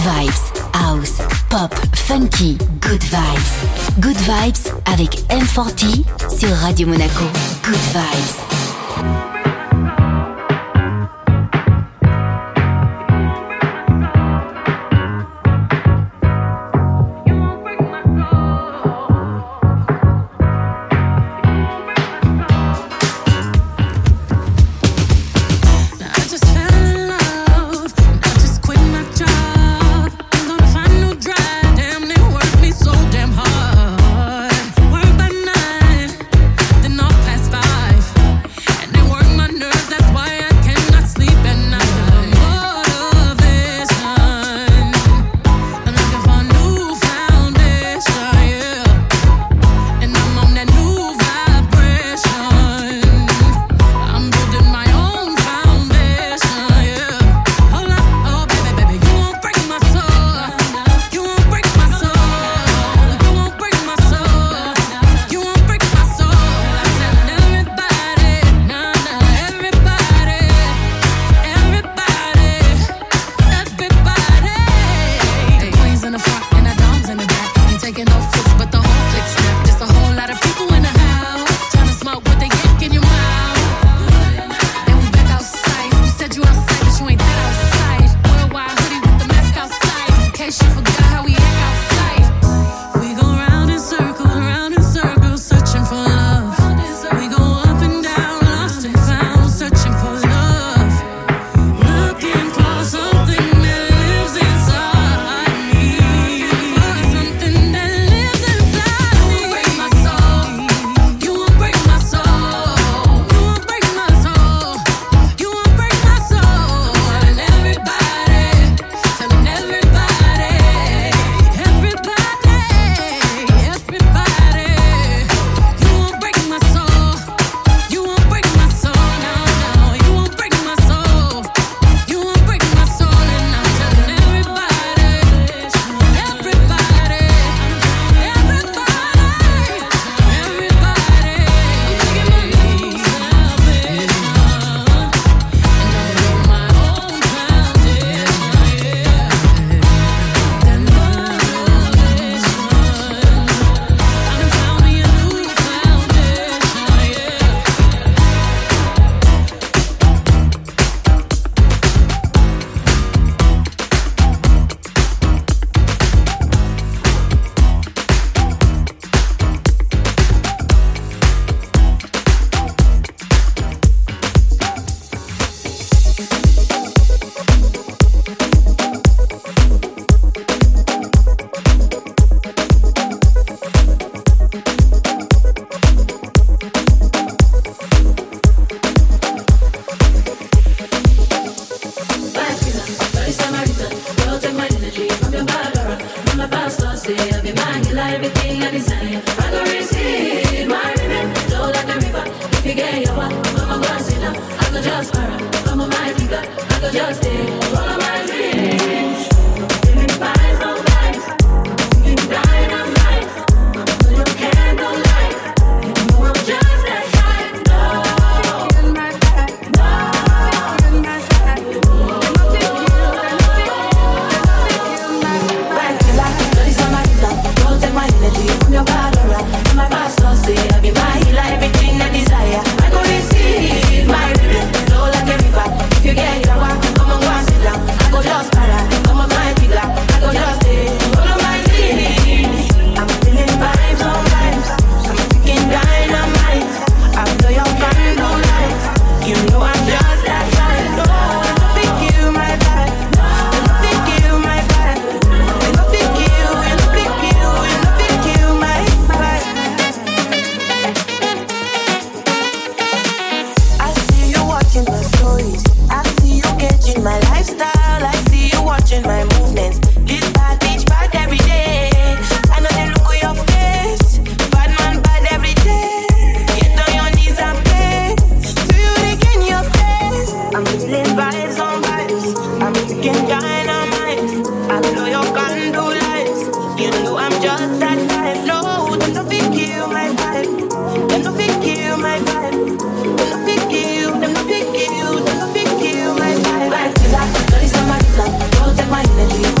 vibes, house, pop, funky, good vibes. Good vibes avec M40 sur Radio Monaco. Good vibes.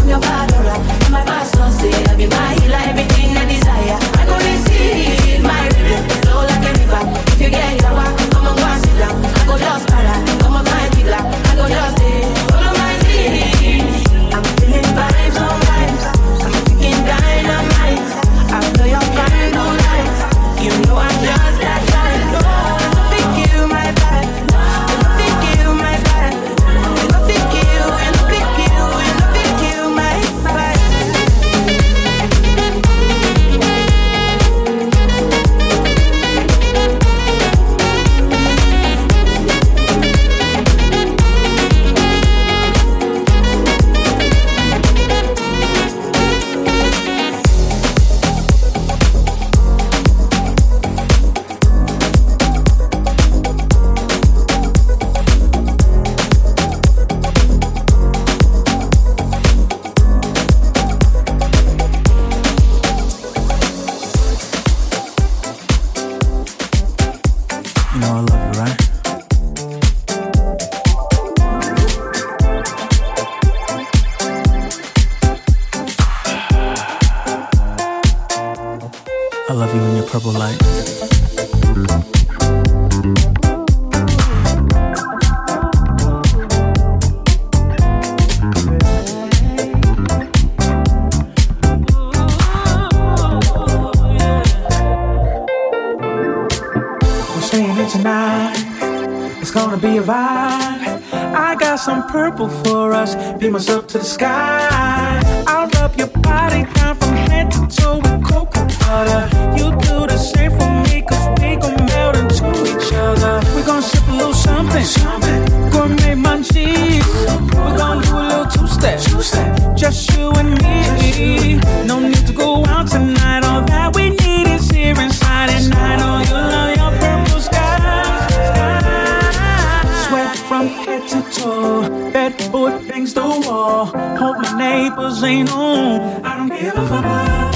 Your body. love you in your purple light. It's gonna be a vibe. I got some purple for us. Beam us up to the sky. I'll rub your body down from head to toe with cocoa butter. You do the same for me, cause we gon' melt into each other. We gon' sip a little something, something. Gourmet munchies. We gon' do a little two-step, two-step. Just you and me. No need to go out tonight. All that we need is here inside. And I know you love your purple sky. Sweat from head to toe, bedboard bangs the wall. Hope my neighbors ain't on. I don't give a fuck.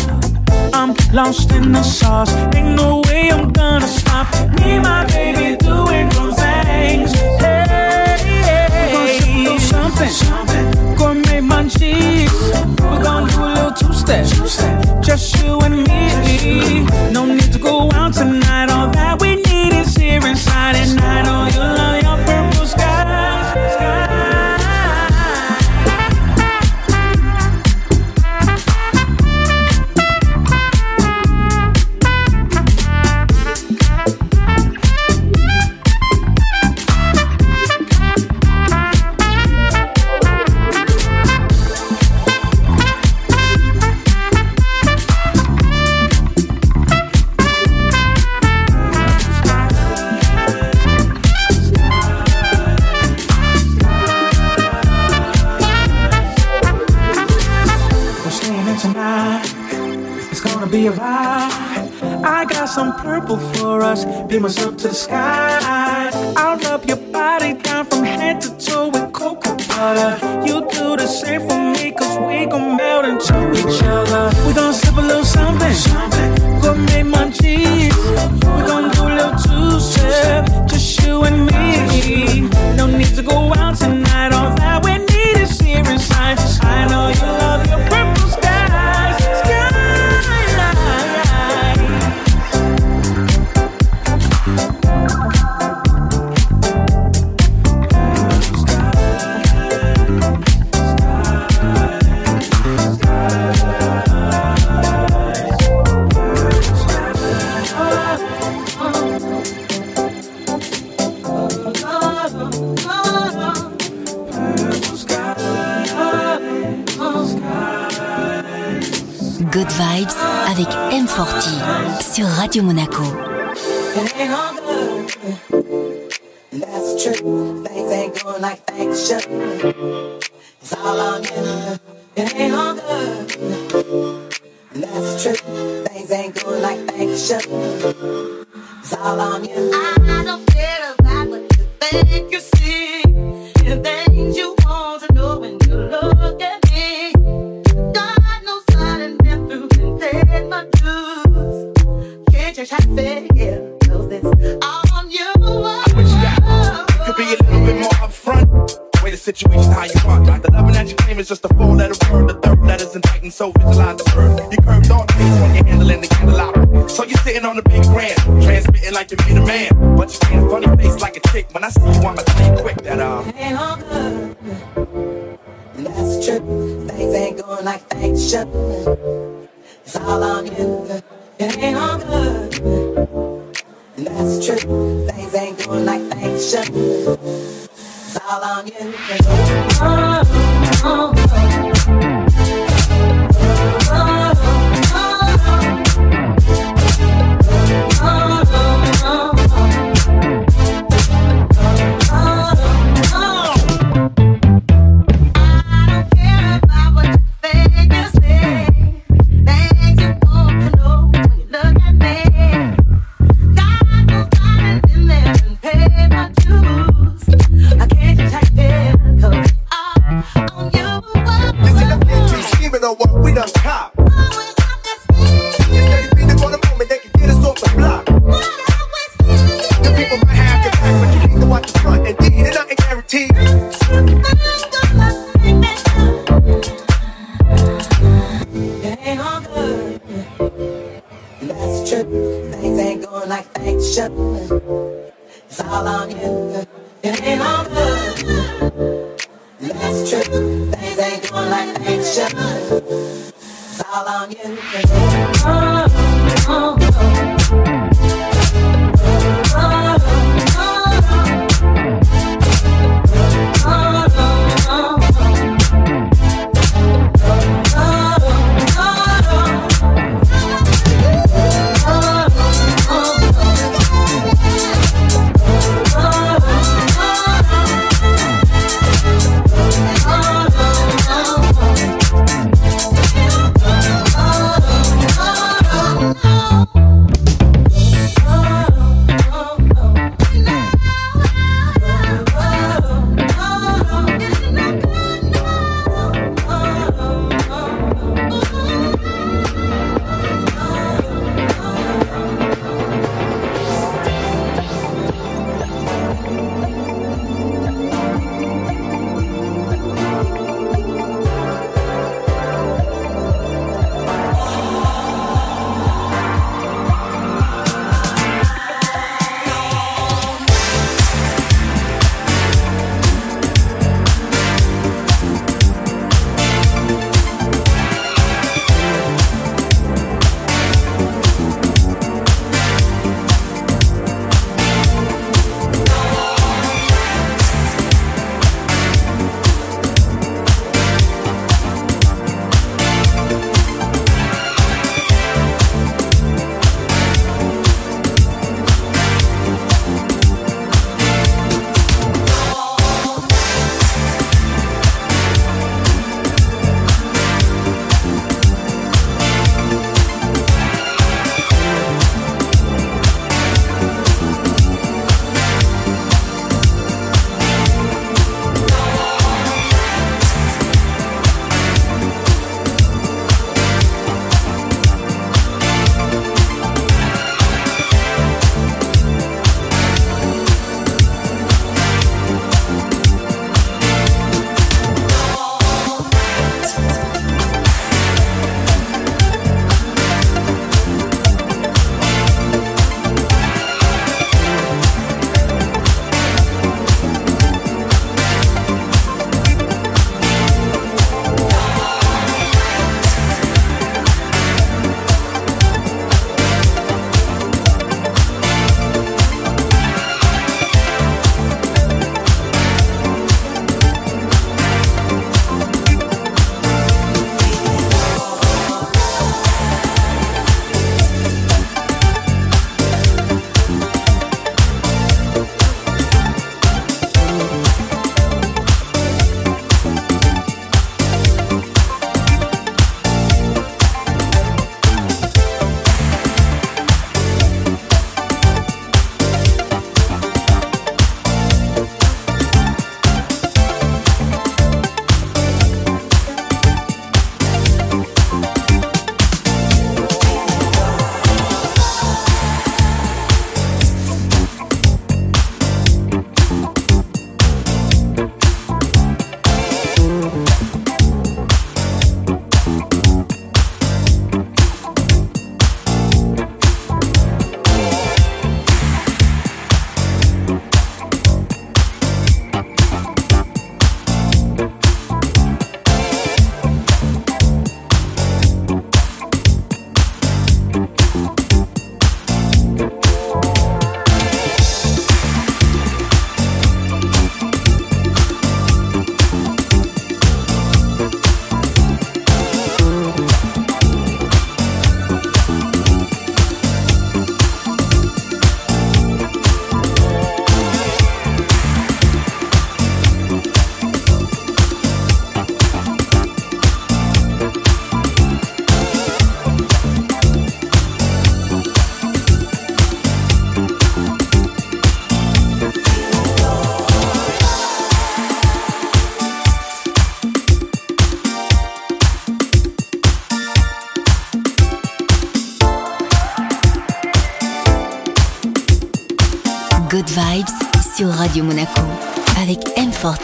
I'm lost in the sauce. Ain't no way I'm gonna stop. Me and my baby doing those things. Hey, hey. We gon' sip a little something, something. Gourmet munchies. We gon' do a little two-step, two-step. Just you and me. No need to go out tonight. All that we need is here inside. And I know you love your purple sky. I got some purple for us. Beam us up to the sky. I'll rub your body down from head to toe with cocoa butter. You do the same for me, cause we gon' melt into each other. We gon' sip a little something, something. Gourmet munchies. We gon' do a little two-step. Just you and me. No need to go out tonight. All that we need is here inside. I know you love your purple skies. Good Vibes avec M40 sur Radio Monaco. That's true. Things ain't going like things should. It's all on you. It ain't all good. That's true. Things ain't going like things should. It's all on you. I don't care about what you think you see. The things you want to know when you look at me. My dues can't just have it, yeah. Knows this on you. I wish that could be a little bit more upfront. Way the situation how you are. The loving that you claim is just a four-letter word. The third letter's indicting, so visualize the verb. You curved all the days when you're handling the candelabra. So you're sitting on the big grand, transmitting like you be the man, but you ain't a funny face like a chick. When I see you, I'ma think quick that ain't all good. And that's true. Things ain't going like things should. It's all on you. It ain't all good. And that's true. Things ain't going like things should. It's all on you. Oh, oh, oh. It ain't all good. And that's true. shut up. It's all on you. It ain't on me. That's true. Things ain't going like they should. It's all on you. Oh, oh, oh. Good vibes sur Radio Monaco avec M40.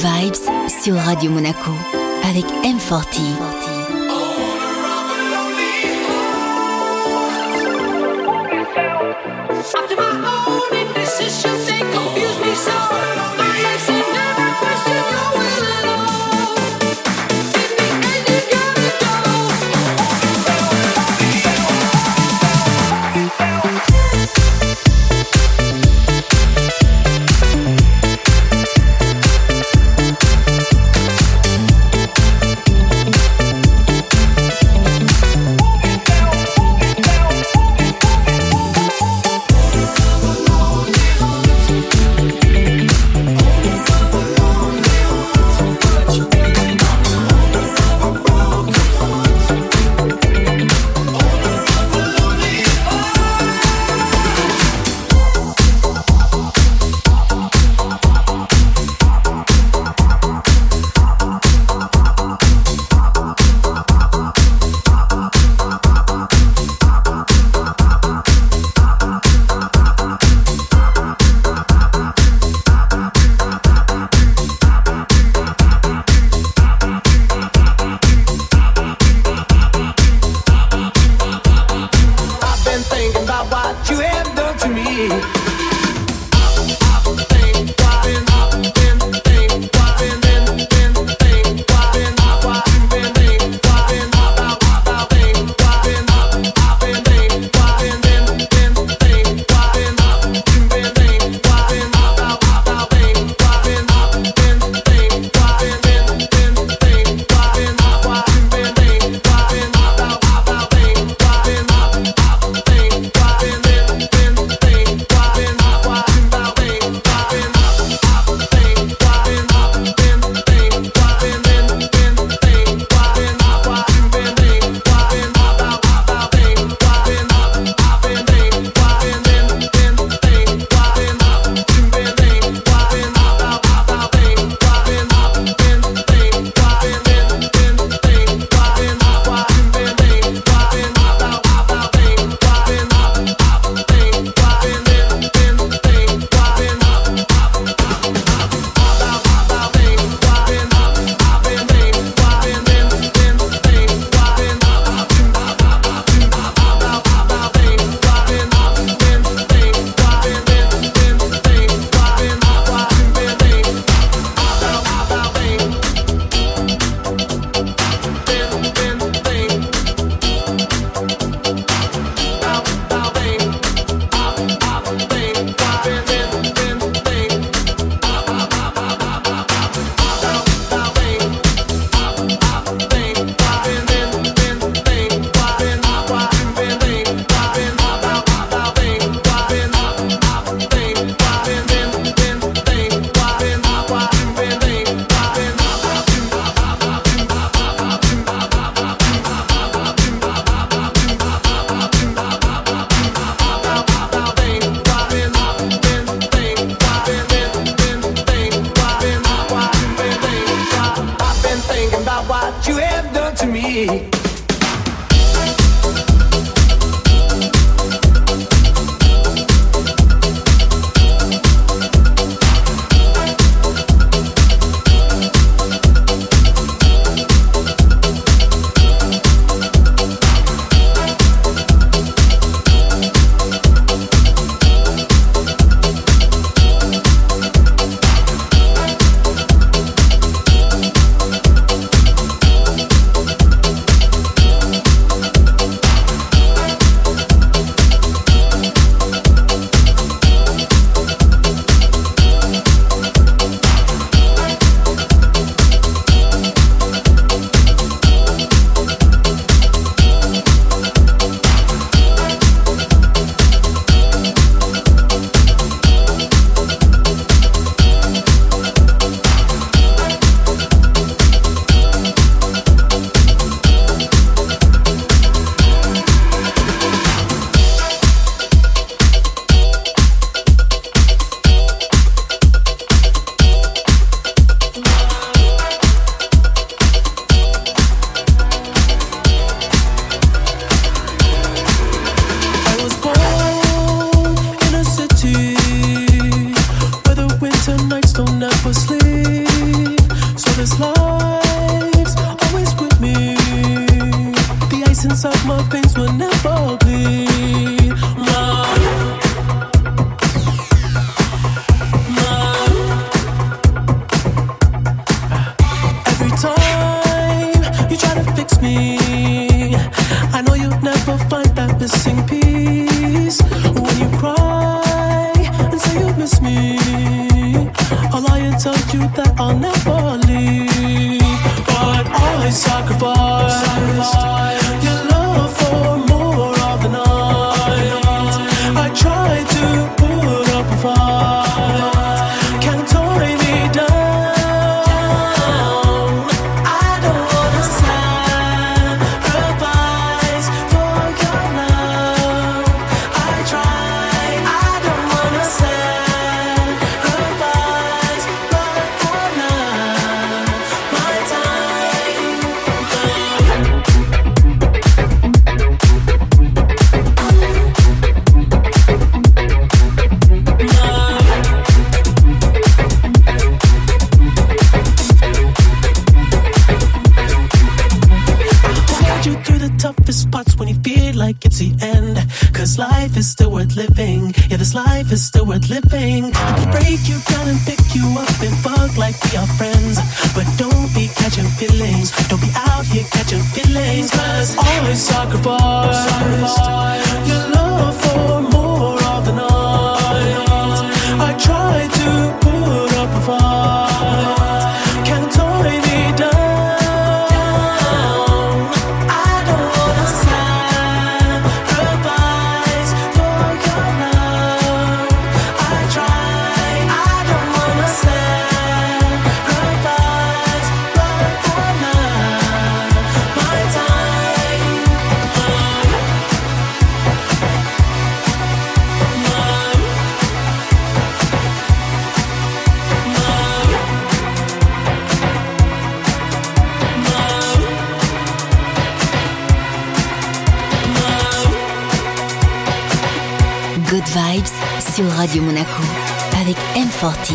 Vibes sur Radio Monaco avec M40. Radio Monaco avec M40.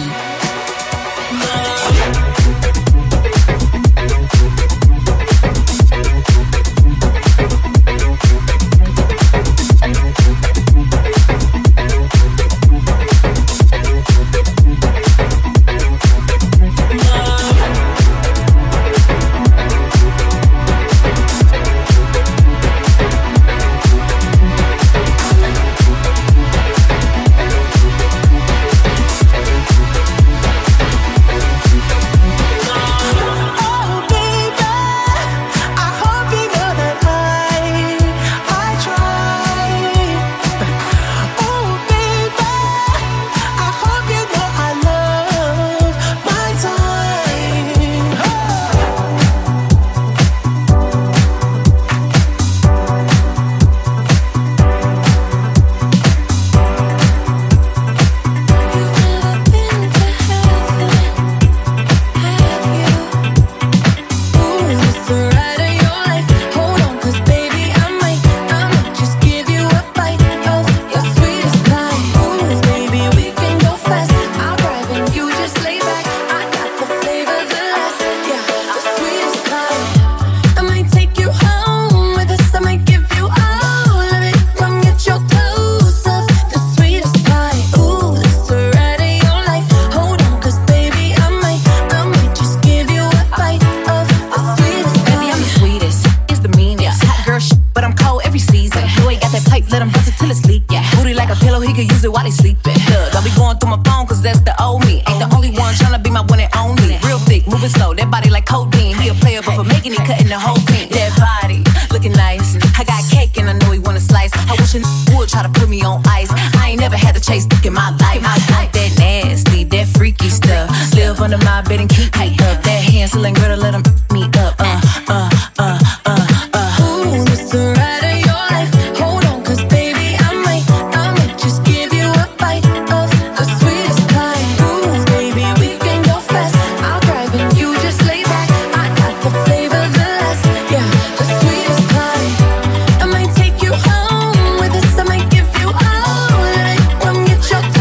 Shut up.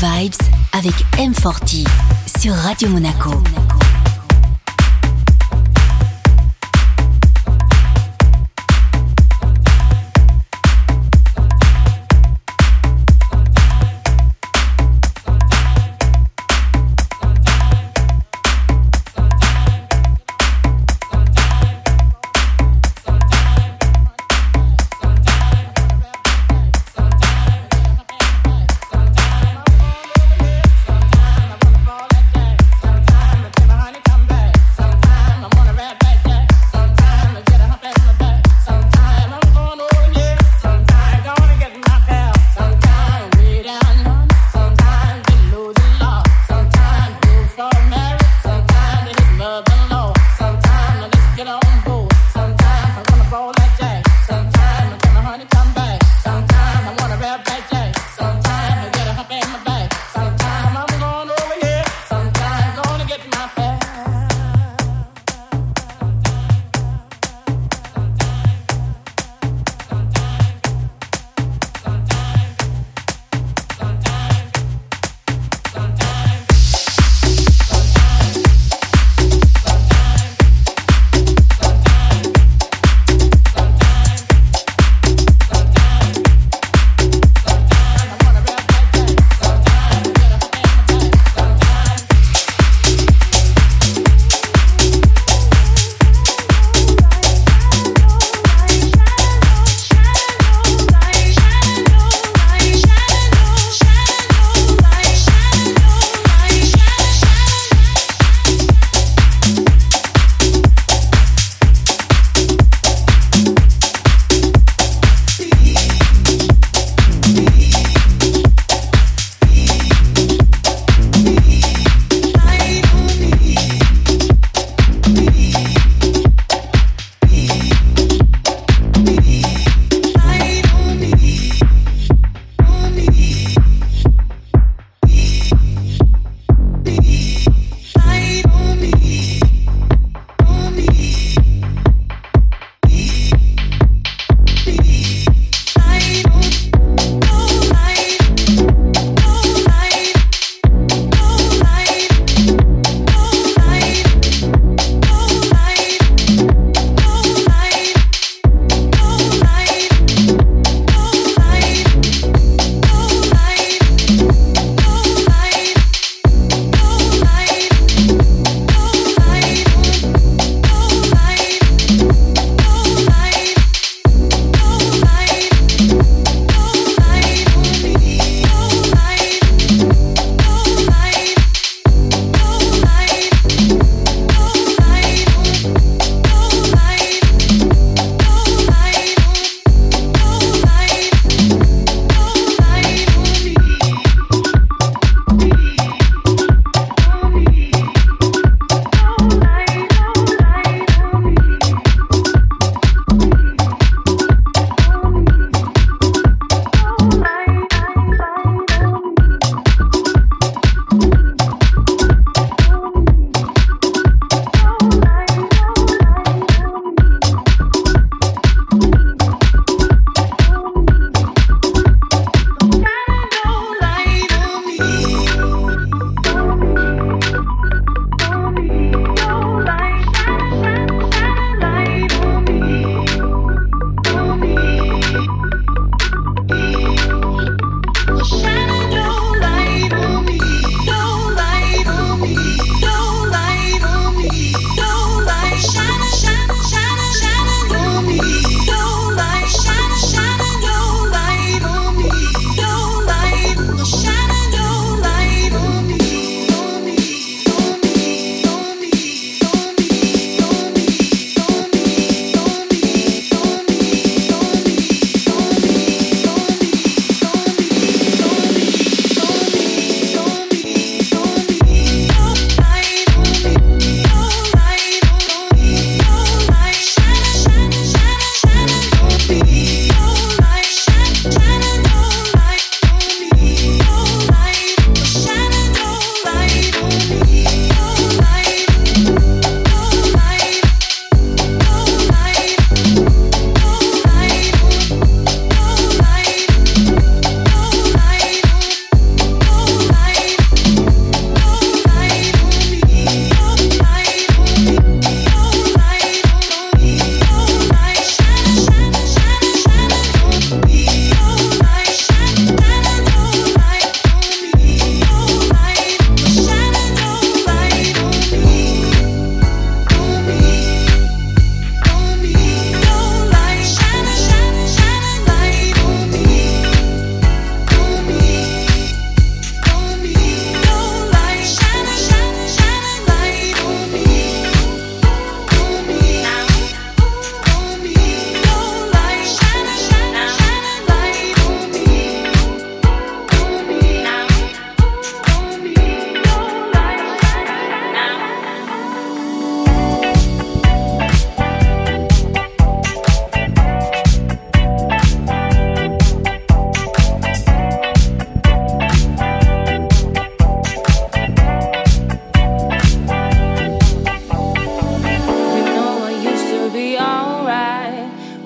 Vibes avec M40 sur Radio Monaco.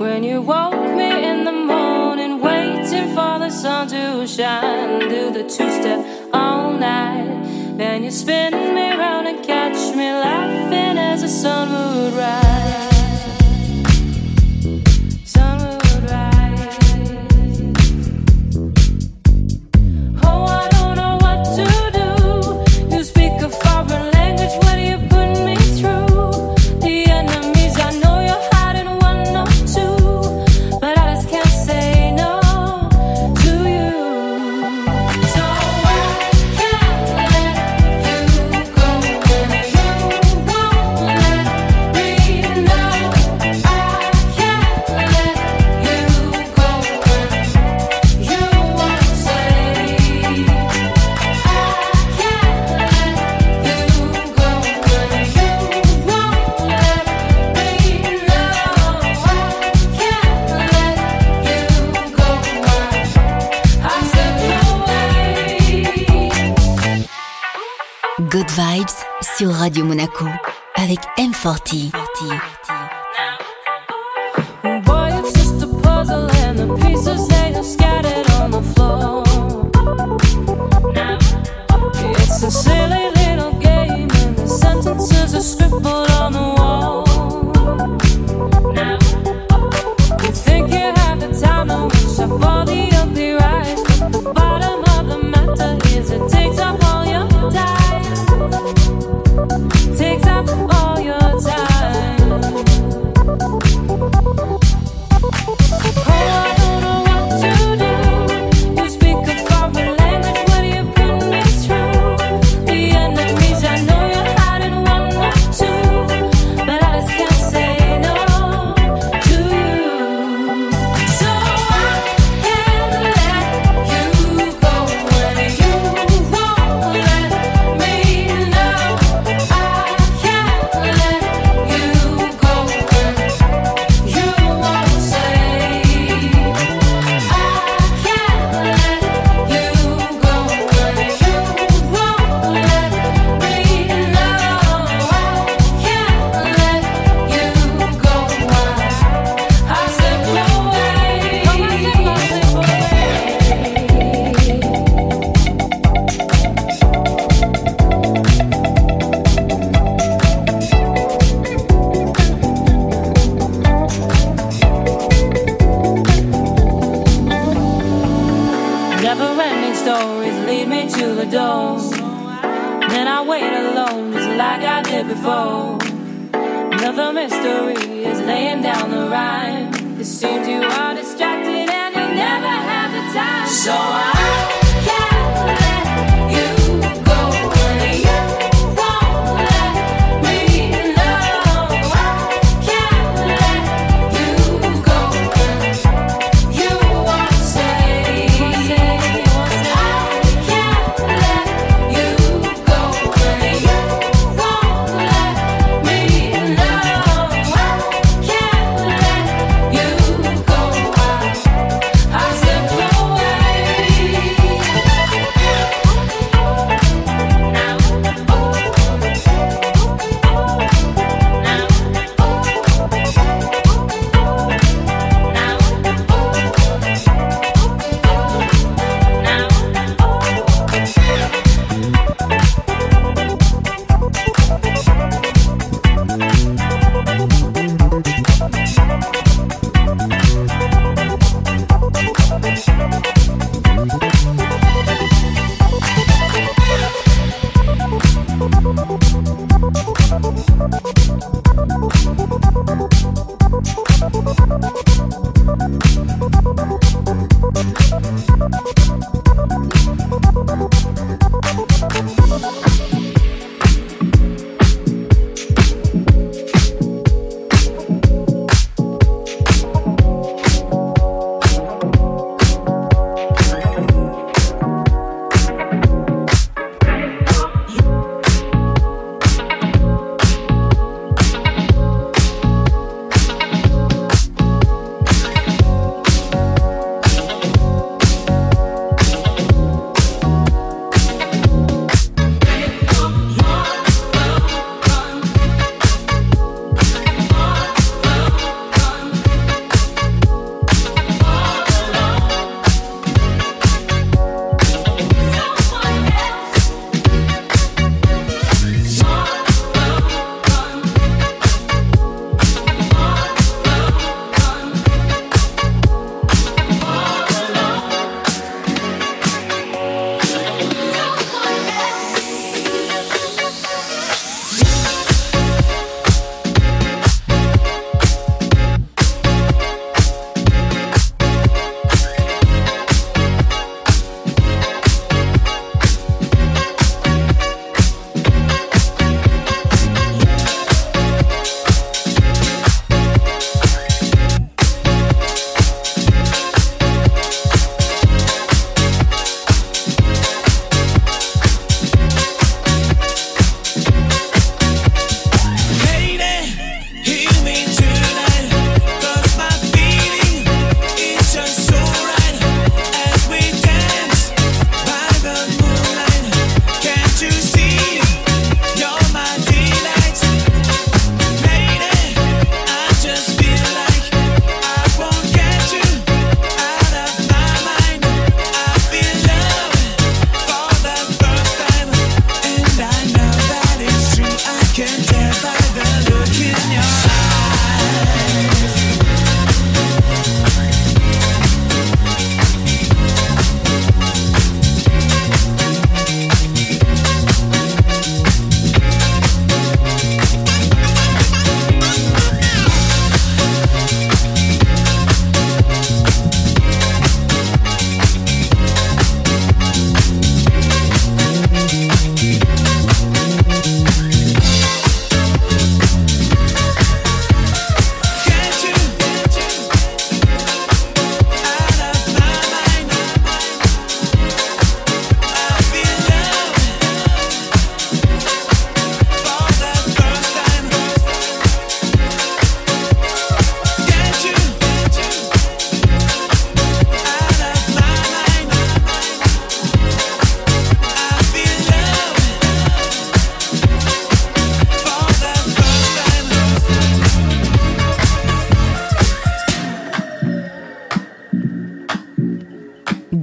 When you woke me in the morning, waiting for the sun to shine, do the two-step all night. And you spin me round and catch me laughing as the sun would rise. Good Vibes sur Radio Monaco avec M40. Boy, it's just a puzzle and the pieces they are scattered on the floor. It's a silly little game and the sentences are scribbled on the wall. You think you have the time to wish up all the ugly rights, but the bottom of the matter is it takes up all your time. Takes up all your time. Oh, I don't know what to do. You speak a foreign language, what do you bring me through? The enemies, I know you're hiding one or two, but I just can't say no to you. So I can't let you go when you won't let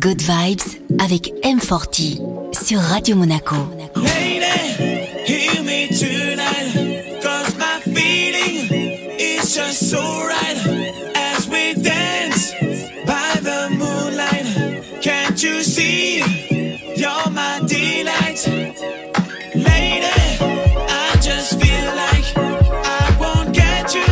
Good Vibes avec M40 sur Radio Monaco. Lady, hear me tonight, cause my feeling is just so right. As we dance by the moonlight, can't you see, you're my delight. Lady, I just feel like I won't get you.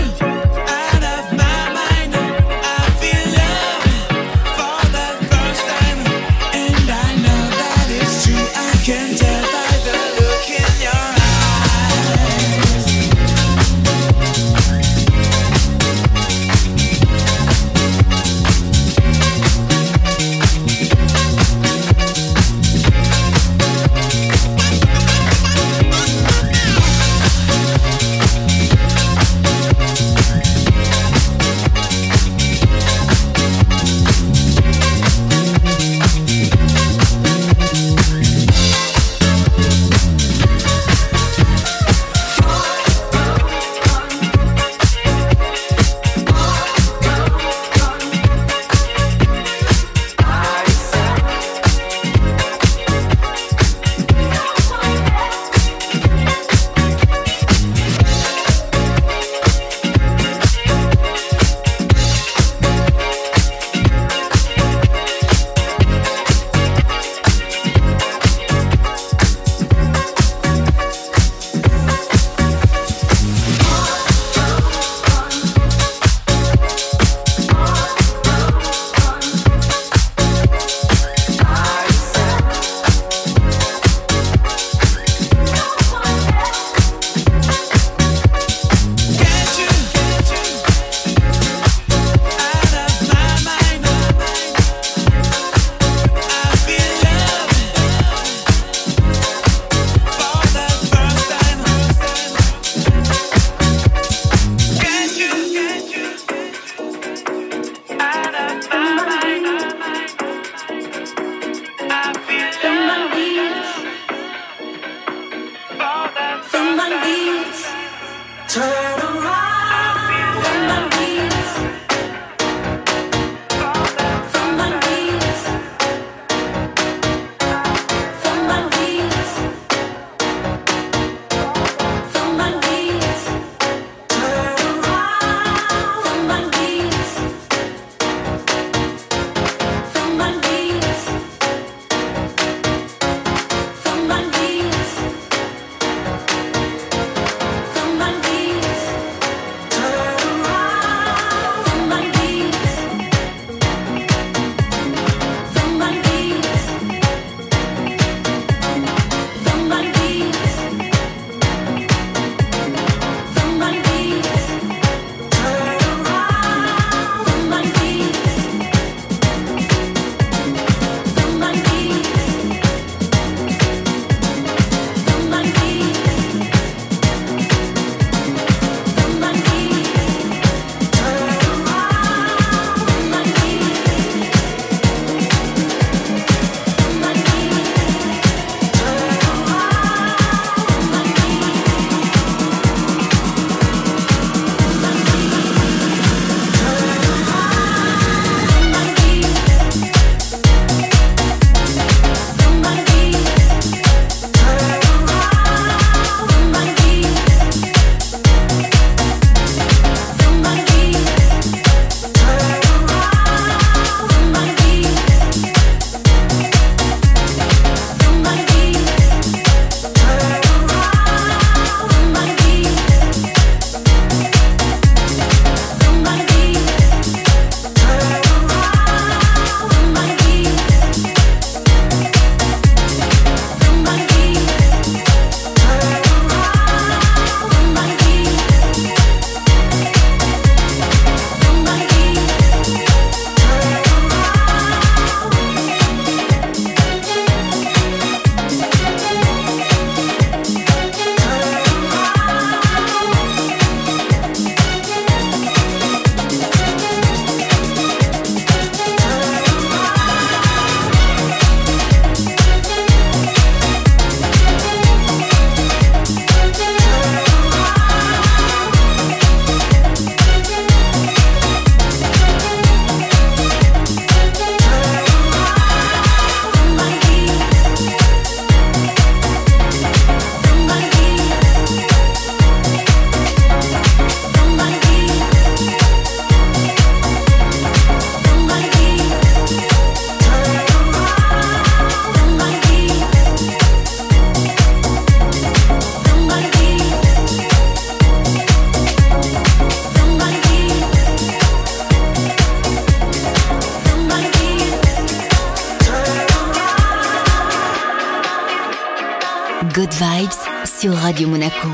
Good Vibes sur Radio Monaco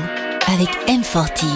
avec M40.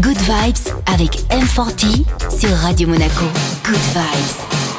Good Vibes avec M40 sur Radio Monaco. Good Vibes.